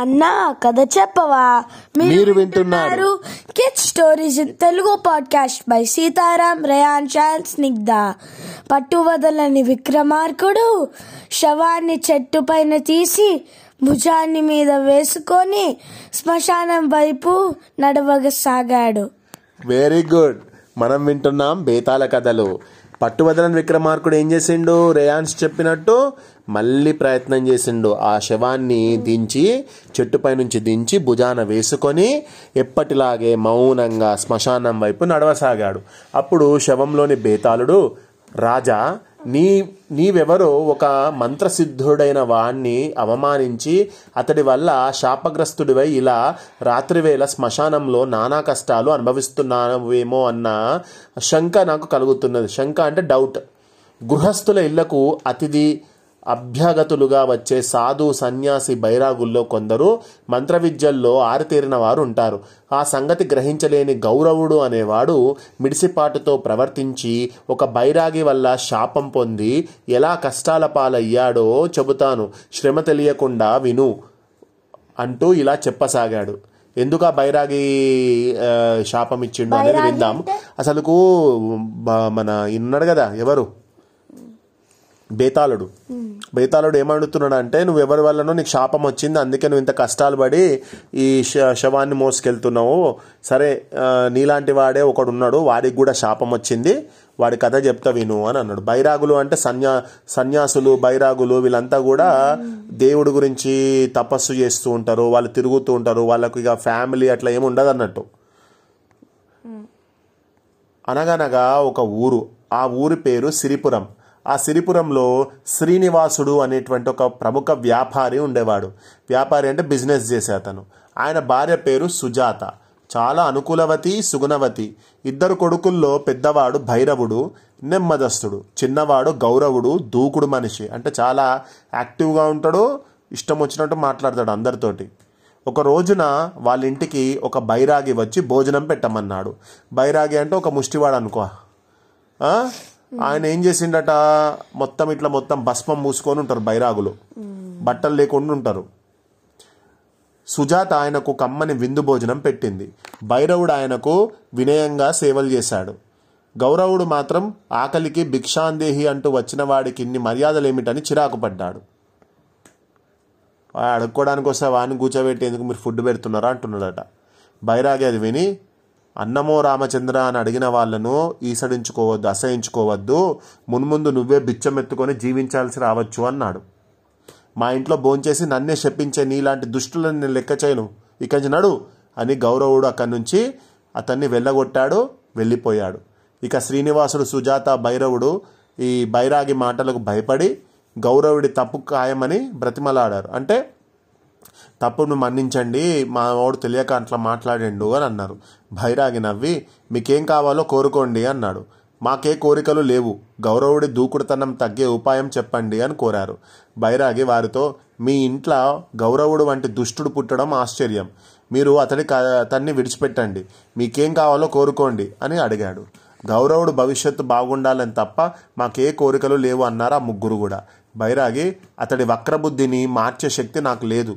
అన్నా కథ చెప్పవా? మీరు వింటున్నారు kids stories in Telugu podcast by Sitaram, rayon, Chan, Snigdha. పట్టువదలని విక్రమార్కుడు శవాన్ని చెట్టు పైన తీసి భుజాన్ని మీద వేసుకొని శ్మశానం వైపు నడవసాగాడు. Very good. మనం వింటున్నాం బేతాళ కథలు. పట్టువదలని విక్రమార్కుడు ఏం చేసిండు? రేయాన్స్ చెప్పినట్టు మళ్ళీ ప్రయత్నం చేసిండు. ఆ శవాన్ని దించి, చెట్టుపై నుంచి దించి భుజాన వేసుకొని ఎప్పటిలాగే మౌనంగా శ్మశానం వైపు నడవసాగాడు. అప్పుడు శవంలోని బేతాళుడు, రాజా, నీవెవరో ఒక మంత్రసిద్ధుడైన వాణ్ణి అవమానించి అతడి వల్ల శాపగ్రస్తుడివై ఇలా రాత్రివేళ శ్మశానంలో నానా కష్టాలు అనుభవిస్తున్నావేమో అన్న శంక నాకు కలుగుతున్నది. శంక అంటే డౌట్. గృహస్థుల ఇళ్లకు అతిథి అభ్యాగతులుగా వచ్చే సాధు, సన్యాసి, బైరాగుల్లో కొందరు మంత్ర విద్యల్లో ఆరితేరిన వారు ఉంటారు. ఆ సంగతి గ్రహించలేని గౌరవుడు అనేవాడు మిడిసిపాటుతో ప్రవర్తించి ఒక బైరాగి వల్ల శాపం పొంది ఎలా కష్టాల పాలయ్యాడో చెబుతాను, శ్రమ తెలియకుండా విను అంటూ ఇలా చెప్పసాగాడు. ఎందుకు ఆ బైరాగి శాపం ఇచ్చిండు అనేది విందాం. అసలుకు మన ఇన్నాడు కదా, ఎవరు? బేతాళుడు. బేతాళుడు ఏమడుతున్నాడు అంటే, నువ్వు ఎవరి వల్లనో నీకు శాపం వచ్చింది, అందుకే నువ్వు ఇంత కష్టాలు పడి ఈ శవాన్ని మోసుకెళ్తున్నావు. సరే, నీలాంటి వాడే ఒకడున్నాడు, వాడికి కూడా శాపం వచ్చింది, వాడి కథ చెప్తా విను అని అన్నాడు. బైరాగులు అంటే సన్యాసులు, బైరాగులు వీళ్ళంతా కూడా దేవుడి గురించి తపస్సు చేస్తూ ఉంటారు, వాళ్ళు తిరుగుతూ ఉంటారు, వాళ్ళకు ఇక ఫ్యామిలీ అట్లా ఏమి ఉండదు అన్నట్టు. అనగనగా ఒక ఊరు, ఆ ఊరి పేరు సిరిపురం. ఆ సిరిపురంలో శ్రీనివాసుడు అనేటువంటి ఒక ప్రముఖ వ్యాపారి ఉండేవాడు. వ్యాపారి అంటే బిజినెస్ చేసే అతను. ఆయన భార్య పేరు సుజాత, చాలా అనుకూలవతి, సుగుణవతి. ఇద్దరు కొడుకుల్లో పెద్దవాడు భైరవుడు, నెమ్మదస్తుడు. చిన్నవాడు గౌరవుడు, దూకుడు మనిషి, అంటే చాలా యాక్టివ్గా ఉంటాడు, ఇష్టం వచ్చినట్టు మాట్లాడతాడు అందరితోటి. ఒక రోజున వాళ్ళ ఇంటికి ఒక బైరాగి వచ్చి భోజనం పెట్టమన్నాడు. బైరాగి అంటే ఒక ముష్టివాడు అనుకో. ఆయన ఏం చేసిండట, మొత్తం భస్మం మూసుకొని ఉంటారు బైరాగులు, బట్టలు లేకుండా ఉంటారు. సుజాత ఆయనకు కమ్మని విందు భోజనం పెట్టింది. భైరవుడు ఆయనకు వినయంగా సేవలు చేశాడు. గౌరవుడు మాత్రం ఆకలికి భిక్షాందేహి అంటూ వచ్చిన వాడికి ఇన్ని మర్యాదలు ఏమిటని చిరాకు పడ్డాడు. అడుక్కోవడానికి వస్తే వాడిని కూర్చోబెట్టేందుకు మీరు ఫుడ్ పెడుతున్నారా అంటున్నాడట. బైరాగి అది విని, అన్నమో రామచంద్ర అని అడిగిన వాళ్ళను ఈసడించుకోవద్దు, అసహించుకోవద్దు, మున్ముందు నువ్వే బిచ్చమెత్తుకొని జీవించాల్సి రావచ్చు అన్నాడు. మా ఇంట్లో భోంచేసి నన్నే శపించే నీలాంటి దుష్టులను నేను లెక్క చేయను, ఇక నడు అని గౌరవుడు అక్కడి నుంచి అతన్ని వెళ్ళగొట్టాడు, వెళ్ళిపోయాడు. ఇక శ్రీనివాసుడు, సుజాత, భైరవుడు ఈ బైరాగి మాటలకు భయపడి గౌరవుడి తప్పు ఖాయమని బ్రతిమలాడారు. అంటే తప్పును మన్నించండి, మా వాడు తెలియక అట్లా మాట్లాడిండు అని అన్నారు. భైరాగి నవ్వి, మీకేం కావాలో కోరుకోండి అన్నాడు. మాకే కోరికలు లేవు, గౌరవుడి దూకుడుతనం తగ్గే ఉపాయం చెప్పండి అని కోరారు. బైరాగి వారితో, మీ ఇంట్లో గౌరవుడు వంటి దుష్టుడు పుట్టడం ఆశ్చర్యం, మీరు అతన్ని విడిచిపెట్టండి, మీకేం కావాలో కోరుకోండి అని అడిగాడు. గౌరవుడు భవిష్యత్తు బాగుండాలని తప్ప మాకే కోరికలు లేవు అన్నారు ఆ ముగ్గురు కూడా. బైరాగి, అతడి వక్రబుద్ధిని మార్చే శక్తి నాకు లేదు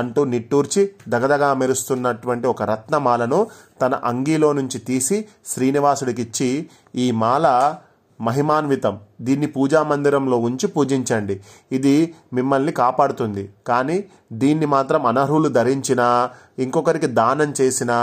అంటూ నిట్టూర్చి దగదగా మెరుస్తున్నటువంటి ఒక రత్నమాలను తన అంగీలో నుంచి తీసి శ్రీనివాసుడికిచ్చి, ఈ మాల మహిమాన్వితం, దీన్ని పూజా మందిరంలో ఉంచి పూజించండి, ఇది మిమ్మల్ని కాపాడుతుంది, కానీ దీన్ని మాత్రం అనర్హులు ధరించినా ఇంకొకరికి దానం చేసినా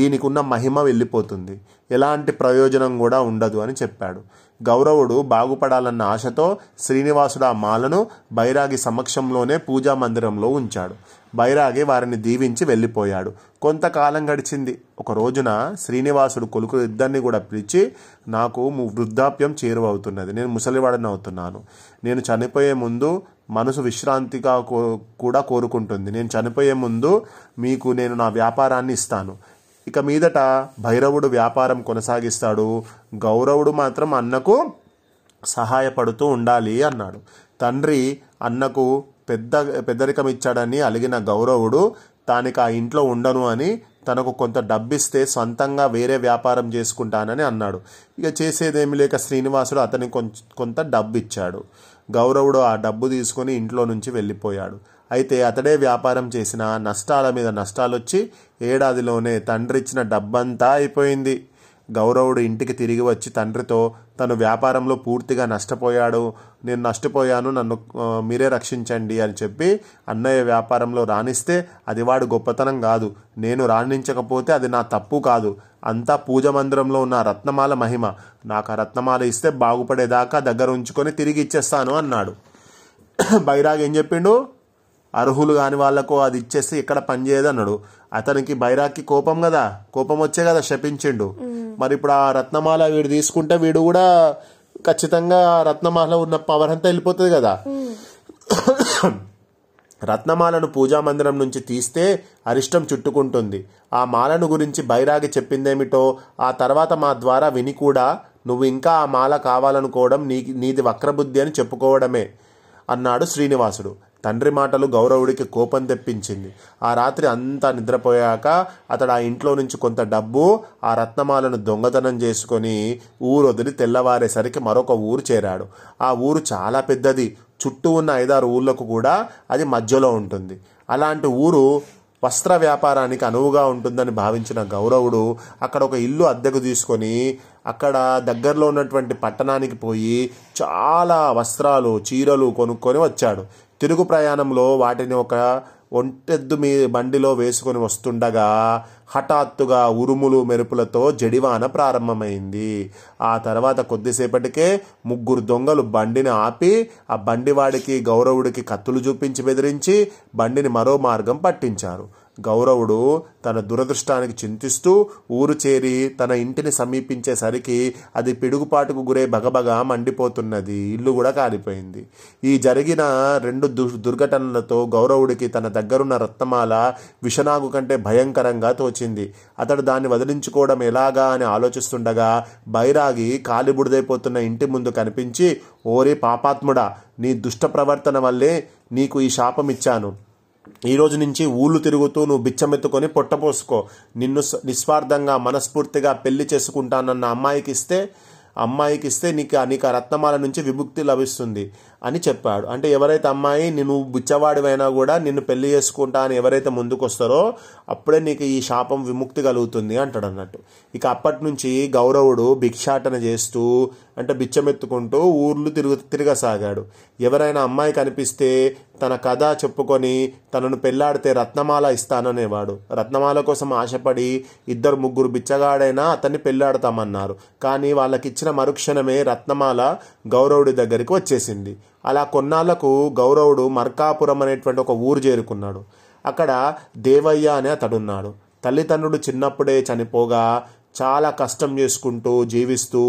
దీనికి ఉన్న మహిమ వెళ్ళిపోతుంది, ఎలాంటి ప్రయోజనం కూడా ఉండదు అని చెప్పాడు. గౌరవుడు బాగుపడాలన్న ఆశతో శ్రీనివాసుడు ఆ మాలను బైరాగి సమక్షంలోనే పూజా మందిరంలో ఉంచాడు. బైరాగి వారిని దీవించి వెళ్ళిపోయాడు. కొంతకాలం గడిచింది. ఒక రోజున శ్రీనివాసుడు కొలుకు ఇద్దరిని కూడా పిలిచి, నాకు వృద్ధాప్యం చేరువవుతున్నది, నేను ముసలివాడిని అవుతున్నాను, నేను చనిపోయే ముందు మనసు విశ్రాంతిగా కూడా కోరుకుంటుంది, నేను చనిపోయే ముందు మీకు నేను నా వ్యాపారాన్ని ఇస్తాను. ఇక మీదట భైరవుడు వ్యాపారం కొనసాగిస్తాడు, గౌరవుడు మాత్రం అన్నకు సహాయపడుతూ ఉండాలి అన్నాడు. తండ్రి అన్నకు పెద్దరికం ఇచ్చాడని అలిగిన గౌరవుడు తానికి ఆ ఇంట్లో ఉండను అని, తనకు కొంత డబ్బిస్తే సొంతంగా వేరే వ్యాపారం చేసుకుంటానని అన్నాడు. ఇక చేసేదేమి లేక శ్రీనివాసుడు అతనికి కొంత డబ్బు ఇచ్చాడు. గౌరవుడు ఆ డబ్బు తీసుకొని ఇంట్లో నుంచి వెళ్ళిపోయాడు. అయితే అతడే వ్యాపారం చేసిన నష్టాల మీద నష్టాలు వచ్చి ఏడాదిలోనే తండ్రి ఇచ్చిన డబ్బంతా అయిపోయింది. గౌరవుడు ఇంటికి తిరిగి వచ్చి తండ్రితో తను వ్యాపారంలో పూర్తిగా నష్టపోయాను, నన్ను మీరే రక్షించండి అని చెప్పి అన్నయ్య వ్యాపారంలో రాణిస్తే అది వాడు గొప్పతనం కాదు, నేను రాణించకపోతే అది నా తప్పు కాదు, అంతా పూజ మందిరంలో ఉన్న రత్నమాల మహిమ, నాకు ఆ రత్నమాల ఇస్తే బాగుపడేదాకా దగ్గర ఉంచుకొని తిరిగి ఇచ్చేస్తాను అన్నాడు. బైరాగ్ ఏం చెప్పిండు, అర్హులు కాని వాళ్ళకు అది ఇచ్చేసి ఇక్కడ పనిచేయదు అన్నాడు. అతనికి బైరాగ్కి కోపం కదా, కోపం వచ్చే కదా శపించిండు. మరి ఇప్పుడు ఆ రత్నమాల వీడు తీసుకుంటే వీడు కూడా ఖచ్చితంగా రత్నమాల ఉన్న పవర్ అంతా వెళ్ళిపోతుంది కదా. రత్నమాలను పూజా మందిరం నుంచి తీస్తే అరిష్టం చుట్టుకుంటుంది. ఆ మాలను గురించి బైరాగి చెప్పిందేమిటో ఆ తర్వాత మా ద్వారా విని కూడా నువ్వు ఇంకా ఆ మాల కావాలనుకోవడం నీది వక్రబుద్ధి అని చెప్పుకోవడమే అన్నాడు శ్రీనివాసుడు. తండ్రి మాటలు గౌరవుడికి కోపం తెప్పించింది. ఆ రాత్రి అంతా నిద్రపోయాక అతడు ఆ ఇంట్లో నుంచి కొంత డబ్బు ఆ రత్నమాలను దొంగతనం చేసుకొని ఊరు వదిలి తెల్లవారేసరికి మరొక ఊరు చేరాడు. ఆ ఊరు చాలా పెద్దది, చుట్టూ ఉన్న 5-6 ఊళ్ళకు కూడా అది మధ్యలో ఉంటుంది. అలాంటి ఊరు వస్త్ర వ్యాపారానికి అనువుగా ఉంటుందని భావించిన గౌరవుడు అక్కడ ఒక ఇల్లు అద్దెకు తీసుకొని అక్కడ దగ్గరలో ఉన్నటువంటి పట్టణానికి పోయి చాలా వస్త్రాలు, చీరలు కొనుక్కొని వచ్చాడు. తిరుగు ప్రయాణంలో వాటిని ఒక ఒంటెద్దు మీ బండిలో వేసుకొని వస్తుండగా హఠాత్తుగా ఉరుములు మెరుపులతో జడివాన ప్రారంభమైంది. ఆ తర్వాత కొద్దిసేపటికే 3 దొంగలు బండిని ఆపి ఆ బండివాడికి గౌరవుడికి కత్తులు చూపించి బెదిరించి బండిని మరో మార్గం పట్టించారు. గౌరవుడు తన దురదృష్టానికి చింతిస్తూ ఊరు చేరి తన ఇంటిని సమీపించేసరికి అది పిడుగుపాటుకు గురై బగబగా మండిపోతున్నది, ఇల్లు కూడా కాలిపోయింది. ఈ జరిగిన 2 దుర్ఘటనలతో గౌరవుడికి తన దగ్గరున్న రత్నమాల విషనాగు కంటే భయంకరంగా తోచింది. అతడు దాన్ని వదిలించుకోవడం ఎలాగా అని ఆలోచిస్తుండగా బైరాగి కాలిబుడిదైపోతున్న ఇంటి ముందు కనిపించి, ఓరే పాపాత్ముడా, నీ దుష్ట ప్రవర్తన వల్లే నీకు ఈ శాపమిచ్చాను, ఈరోజు నుంచి ఊళ్ళు తిరుగుతూ నువ్వు బిచ్చమెత్తుకొని పొట్టపోసుకో, నిన్ను నిస్వార్థంగా మనస్ఫూర్తిగా పెళ్లి చేసుకుంటానన్న అమ్మాయికిస్తే నీకు ఆ రత్నమాల నుంచి విముక్తి లభిస్తుంది అని చెప్పాడు. అంటే ఎవరైతే అమ్మాయి నువ్వు బిచ్చవాడివైనా కూడా నిన్ను పెళ్లి చేసుకుంటా అని ఎవరైతే ముందుకొస్తారో అప్పుడే నీకు ఈ శాపం విముక్తి కలుగుతుంది అంటాడు అన్నట్టు. ఇక అప్పటి నుంచి గౌరవుడు భిక్షాటన చేస్తూ అంటే బిచ్చమెత్తుకుంటూ ఊర్లు తిరగసాగాడు. ఎవరైనా అమ్మాయి కనిపిస్తే తన కథ చెప్పుకొని తనను పెళ్లాడితే రత్నమాల ఇస్తాననేవాడు. రత్నమాల కోసం ఆశపడి 2-3 బిచ్చగాడైనా అతన్ని పెళ్లాడతామన్నారు. కానీ వాళ్ళకిచ్చిన మరుక్షణమే రత్నమాల గౌరవుడి దగ్గరికి వచ్చేసింది. అలా కొన్నాళ్లకు గౌరవుడు మర్కాపురం అనేటువంటి ఒక ఊరు చేరుకున్నాడు. అక్కడ దేవయ్య అనే అతడున్నాడు. తల్లిదండ్రుడు చిన్నప్పుడే చనిపోగా చాలా కష్టం చేసుకుంటూ జీవిస్తూ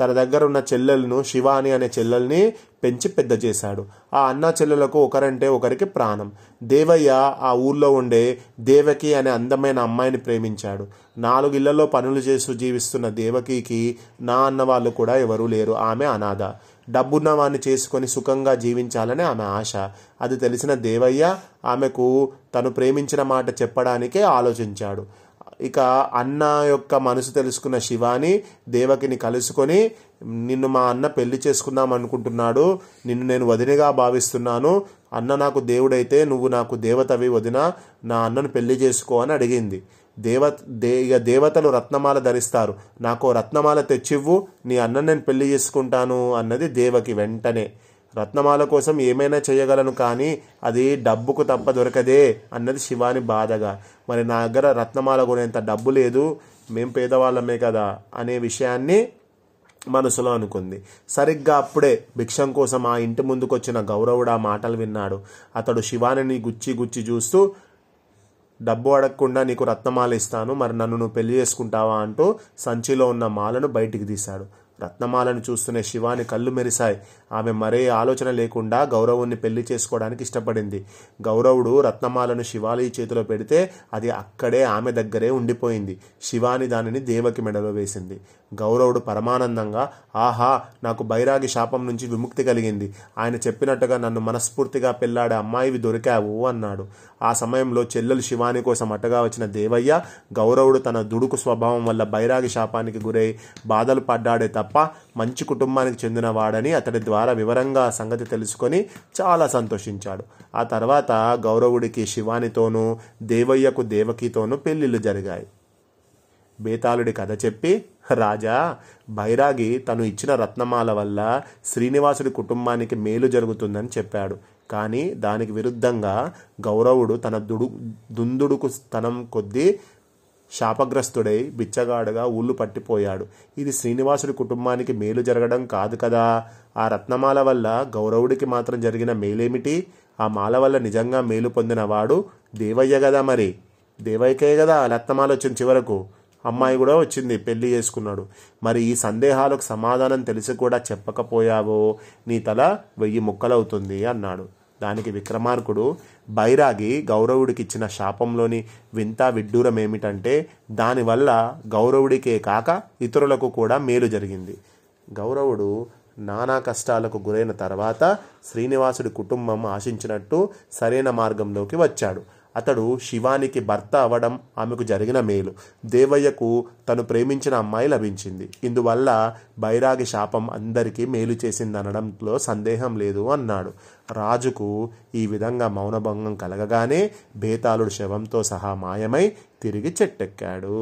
తన దగ్గర ఉన్న చెల్లెలను, శివాని అనే చెల్లెల్ని పెంచి పెద్ద చేశాడు. ఆ అన్న చెల్లెలకు ఒకరంటే ఒకరికి ప్రాణం. దేవయ్య ఆ ఊర్లో ఉండే దేవకి అనే అందమైన అమ్మాయిని ప్రేమించాడు. 4 ఇళ్లలో పనులు చేస్తూ జీవిస్తున్న దేవకికి నా అన్న వాళ్ళు కూడా ఎవరూ లేరు. ఆమె అనాథ. డబ్బున్న వాడిని చేసుకొని సుఖంగా జీవించాలని ఆమె ఆశ. అది తెలిసిన దేవయ్య ఆమెకు తను ప్రేమించిన మాట చెప్పడానికే ఆలోచించాడు. ఇక అన్న యొక్క మనసు తెలుసుకున్న శివాని దేవకిని కలుసుకొని, నిన్ను మా అన్న పెళ్లి చేసుకుందాం అనుకుంటున్నాడు, నిన్ను నేను వదినగా భావిస్తున్నాను, అన్న నాకు దేవుడైతే నువ్వు నాకు దేవతవి వదిన, నా అన్నను పెళ్లి చేసుకో అని అడిగింది. దేవతలు రత్నమాల ధరిస్తారు, నాకు రత్నమాల తెచ్చివ్వు, నీ అన్నను నేను పెళ్లి చేసుకుంటాను అన్నది దేవకి. వెంటనే రత్నమాల కోసం ఏమైనా చేయగలను కానీ అది డబ్బుకు తప్ప దొరకదే అన్నది శివాని బాధగా. మరి నా దగ్గర రత్నమాల కొనేంత డబ్బు లేదు, మేం పేదవాళ్ళమే కదా అనే విషయాన్ని మనసులో అనుకుంది. సరిగ్గా అప్పుడే భిక్షం కోసం ఆ ఇంటి ముందుకొచ్చిన గౌరవుడు ఆ మాటలు విన్నాడు. అతడు శివానిని గుచ్చి గుచ్చి చూస్తూ, డబ్బు అడగకుండా నీకు రత్నమాల ఇస్తాను, మరి నన్ను నువ్వు పెళ్లి చేసుకుంటావా అంటూ సంచిలో ఉన్న మాలను బయటికి తీశాడు. రత్నమాలను చూస్తున్న శివాని కళ్ళు మెరిశాయి. ఆమె మరే ఆలోచన లేకుండా గౌరవుణ్ణి పెళ్లి చేసుకోవడానికి ఇష్టపడింది. గౌరవుడు రత్నమాలను శివాలి చేతిలో పెడితే అది అక్కడే ఆమె దగ్గరే ఉండిపోయింది. శివాని దానిని దేవకి మెడలో వేసింది. గౌరవుడు పరమానందంగా, ఆహా నాకు బైరాగి శాపం నుంచి విముక్తి కలిగింది, ఆయన చెప్పినట్టుగా నన్ను మనస్ఫూర్తిగా పెళ్లాడే అమ్మాయివి దొరికావు అన్నాడు. ఆ సమయంలో చెల్లెలు శివాని కోసం అటగా వచ్చిన దేవయ్య గౌరవుడు తన దుడుకు స్వభావం వల్ల బైరాగి శాపానికి గురై బాధలు పడ్డాడే తప్ప మంచి కుటుంబానికి చెందినవాడని అతడి ద్వారా వివరంగా సంగతి తెలుసుకొని చాలా సంతోషించాడు. ఆ తర్వాత గౌరవుడికి శివానితోనూ దేవయ్యకు దేవకితోనూ పెళ్లిళ్ళు జరిగాయి. బేతాళుడి కథ చెప్పి, రాజా, బైరాగి తను ఇచ్చిన రత్నమాల వల్ల శ్రీనివాసుడి కుటుంబానికి మేలు జరుగుతుందని చెప్పాడు. కానీ దానికి విరుద్ధంగా గౌరవుడు తన దుందుడుకు స్థనం కొద్దీ శాపగ్రస్తుడై బిచ్చగాడుగా ఊళ్ళు పట్టిపోయాడు. ఇది శ్రీనివాసుడి కుటుంబానికి మేలు జరగడం కాదు కదా. ఆ రత్నమాల వల్ల గౌరవుడికి మాత్రం జరిగిన మేలేమిటి? ఆ మాల వల్ల నిజంగా మేలు పొందినవాడు దేవయ్య కదా. మరి దేవయ్యకే కదా రత్నమాల వచ్చింది, చివరకు అమ్మాయి కూడా వచ్చింది, పెళ్లి చేసుకున్నాడు. మరి ఈ సందేహాలకు సమాధానం తెలిసి కూడా చెప్పకపోయావో నీ తల 1000 ముక్కలవుతుంది అన్నాడు. దానికి విక్రమార్కుడు, బైరాగి గౌరవుడికి ఇచ్చిన శాపంలోని వింత విడ్డూరం ఏమిటంటే దానివల్ల గౌరవుడికే కాక ఇతరులకు కూడా మేలు జరిగింది. గౌరవుడు నానా కష్టాలకు గురైన తర్వాత శ్రీనివాసుడి కుటుంబం ఆశించినట్టు సరైన మార్గంలోకి వచ్చాడు. అతడు శివానికి భర్త అవ్వడం ఆమెకు జరిగిన మేలు. దేవయ్యకు తను ప్రేమించిన అమ్మాయి లభించింది. ఇందువల్ల బైరాగి శాపం అందరికీ మేలు చేసిందనడంలో సందేహం లేదు అన్నాడు. రాజుకు ఈ విధంగా మౌనభంగం కలగగానే బేతాళుడు శవంతో సహా మాయమై తిరిగి చెట్టెక్కాడు.